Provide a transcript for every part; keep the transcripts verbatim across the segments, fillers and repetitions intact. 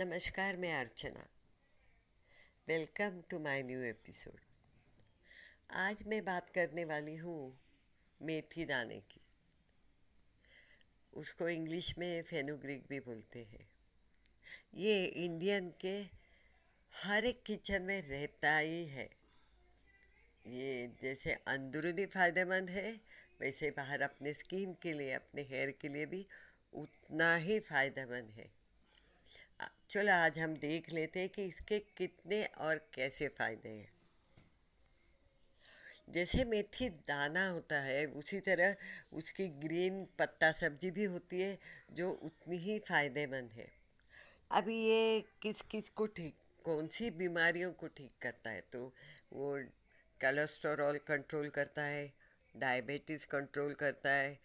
नमस्कार, मैं Archana. Welcome to my new episode. आज मैं बात करने वाली हूँ मेथी दाने की। उसको इंग्लिश में फेनुग्रीक भी बोलते हैं। ये इंडियन के हर एक किचन में रहता ही है। ये जैसे अंदरूनी फायदेमंद है, वैसे बाहर अपने स्किन के लिए, अपने हेयर के लिए भी उतना ही फायदेमंद है। चलो आज हम देख लेते हैं कि इसके कितने और कैसे फायदे हैं। जैसे मेथी दाना होता है, उसी तरह उसकी ग्रीन पत्ता सब्जी भी होती है जो उतनी ही फायदेमंद है। अभी ये किस किस को ठीक, कौन सी बीमारियों को ठीक करता है, तो वो कोलेस्ट्रॉल कंट्रोल करता है, डायबिटीज़ कंट्रोल करता है,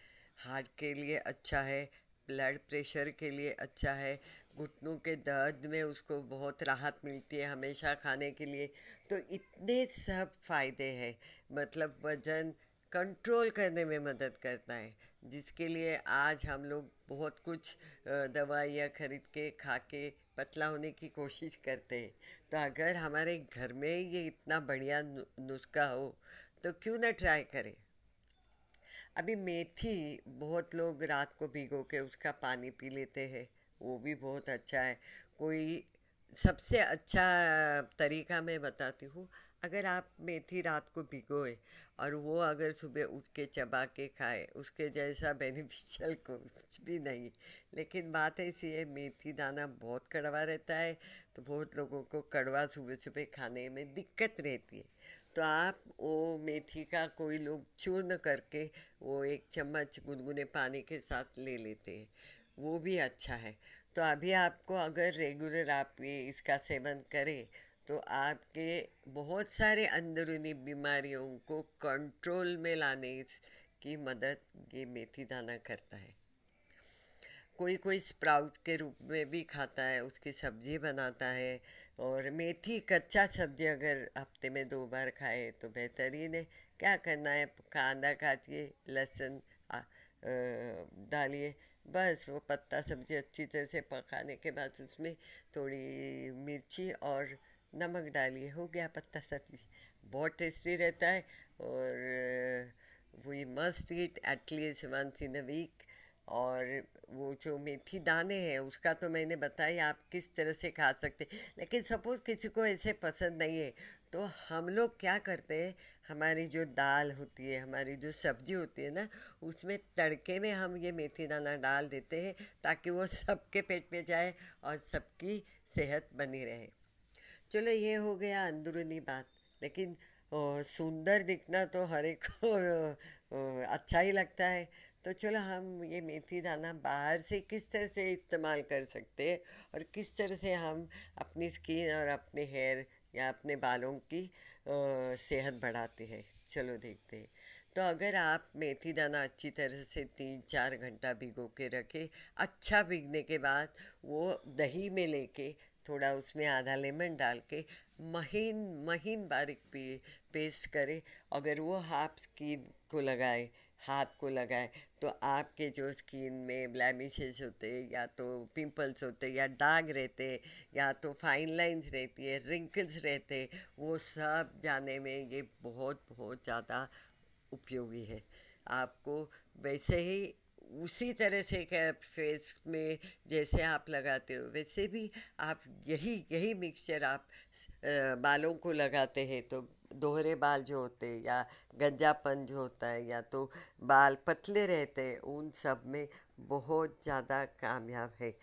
हार्ट के लिए अच्छा है, ब्लड प्रेशर के लिए अच्छा है, घुटनों के दर्द में उसको बहुत राहत मिलती है हमेशा खाने के लिए। तो इतने सब फायदे हैं, मतलब वज़न कंट्रोल करने में मदद करता है, जिसके लिए आज हम लोग बहुत कुछ दवाइयाँ खरीद के खा के पतला होने की कोशिश करते हैं। तो अगर हमारे घर में ये इतना बढ़िया नुस्खा हो तो क्यों ना ट्राई करें। अभी मेथी बहुत लोग रात को भिगो के उसका पानी पी लेते हैं, वो भी बहुत अच्छा है। कोई सबसे अच्छा तरीका मैं बताती हूँ, अगर आप मेथी रात को भिगोए और वो अगर सुबह उठ के चबा के खाए, उसके जैसा बेनिफिशियल कुछ भी नहीं। लेकिन बात ऐसी है, मेथी दाना बहुत कड़वा रहता है, तो बहुत लोगों को कड़वा सुबह सुबह खाने में दिक्कत रहती है। तो आप वो मेथी का कोई लोग चूर्ण करके वो एक चम्मच गुनगुने पानी के साथ ले लेते हैं, वो भी अच्छा है। तो अभी आपको अगर रेगुलर आप ये इसका सेवन करें तो आपके बहुत सारे अंदरूनी बीमारियों को कंट्रोल में लाने की मदद ये मेथी दाना करता है। कोई कोई स्प्राउट के रूप में भी खाता है, उसकी सब्जी बनाता है। और मेथी कच्चा सब्जी अगर हफ्ते में दो बार खाए तो बेहतरीन है। क्या करना है, कांदा काटिए, लहसुन डालिए, बस वो पत्ता सब्जी अच्छी तरह से पकाने के बाद उसमें थोड़ी मिर्ची और नमक डालिए, हो गया पत्ता सब्जी। बहुत टेस्टी रहता है और we must eat at least once in a week. और वो जो मेथी दाने हैं उसका तो मैंने बताया आप किस तरह से खा सकते हैं, लेकिन सपोज़ किसी को ऐसे पसंद नहीं है तो हम लोग क्या करते हैं, हमारी जो दाल होती है, हमारी जो सब्जी होती है ना, उसमें तड़के में हम ये मेथी दाना डाल देते हैं ताकि वो सबके पेट में जाए और सबकी सेहत बनी रहे। चलो ये हो गया अंदरूनी बात, लेकिन सुंदर दिखना तो हर एक को अच्छा ही लगता है। तो चलो हम ये मेथी दाना बाहर से किस तरह से इस्तेमाल कर सकते हैं और किस तरह से हम अपनी स्किन और अपने हेयर या अपने बालों की सेहत बढ़ाते हैं, चलो देखते हैं। तो अगर आप मेथी दाना अच्छी तरह से तीन चार घंटा भिगो के रखें, अच्छा भिगने के बाद वो दही में लेके थोड़ा उसमें आधा लेमन डाल के महीन महीन बारीक पे, पेस्ट करें। अगर वो हाफ स्किन को लगाए, हाथ को लगाए, तो आपके जो स्किन में ब्लैमिशेस होते हैं, या तो पिंपल्स होते हैं, या दाग रहते हैं, या तो फाइन लाइंस रहती है, रिंकल्स रहते हैं, वो सब जाने में ये बहुत बहुत ज़्यादा उपयोगी है। आपको वैसे ही उसी तरह से फेस में जैसे आप लगाते हो वैसे भी आप यही यही मिक्सचर आप बालों को लगाते हैं तो दोहरे बाल जो होते हैं, या गंजापन जो होता है, या तो बाल पतले रहते हैं, उन सब में बहुत ज़्यादा कामयाब है।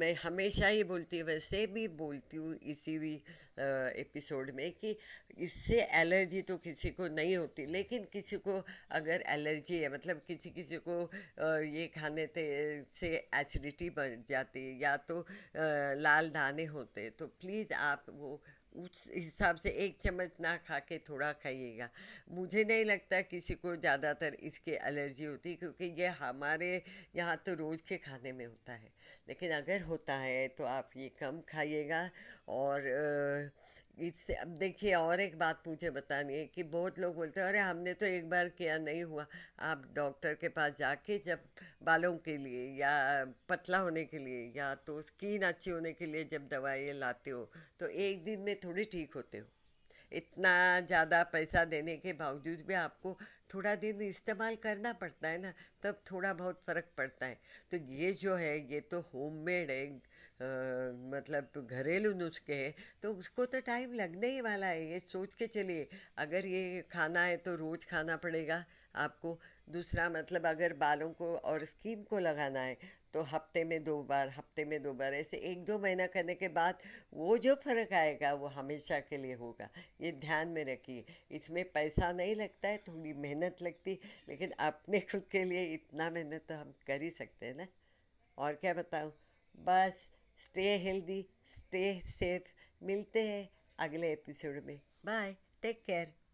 मैं हमेशा ही बोलती हूँ, वैसे भी बोलती हूँ इसी भी एपिसोड में, कि इससे एलर्जी तो किसी को नहीं होती, लेकिन किसी को अगर एलर्जी है, मतलब किसी किसी को ये खाने से एसिडिटी बन जाती है, या तो लाल दाने होते हैं, तो प्लीज़ आप वो उस हिसाब से एक चम्मच ना खा के थोड़ा खाइएगा। मुझे नहीं लगता किसी को ज़्यादातर इसके एलर्जी होती, क्योंकि ये हमारे यहाँ तो रोज़ के खाने में होता है। लेकिन अगर होता है तो आप ये कम खाइएगा। और इससे अब देखिए और एक बात मुझे बतानी है कि बहुत लोग बोलते हैं अरे हमने तो एक बार किया नहीं हुआ। आप डॉक्टर के पास जाके जब बालों के लिए या पतला होने के लिए या तो स्किन अच्छी होने के लिए जब दवाइयाँ लाते हो तो एक दिन में थोड़ी ठीक होते हो। इतना ज़्यादा पैसा देने के बावजूद भी आपको थोड़ा दिन इस्तेमाल करना पड़ता है ना, तब थोड़ा बहुत फ़र्क पड़ता है। तो ये जो है ये तो होममेड है, आ, मतलब घरेलू नुस्खे हैं, तो उसको तो टाइम लगने ही वाला है। ये सोच के चलिए अगर ये खाना है तो रोज़ खाना पड़ेगा आपको। दूसरा मतलब अगर बालों को और स्किन को लगाना है तो हफ्ते में दो बार हफ्ते में दो बार ऐसे एक दो महीना करने के बाद वो जो फ़र्क आएगा वो हमेशा के लिए होगा। ये ध्यान में रखिए। इसमें पैसा नहीं लगता है, थोड़ी मेहनत लगती, लेकिन अपने खुद के लिए इतना मेहनत तो हम कर ही सकते हैं ना। और क्या बताऊँ, बस स्टे हेल्दी स्टे सेफ। मिलते हैं अगले एपिसोड में। Bye, take care.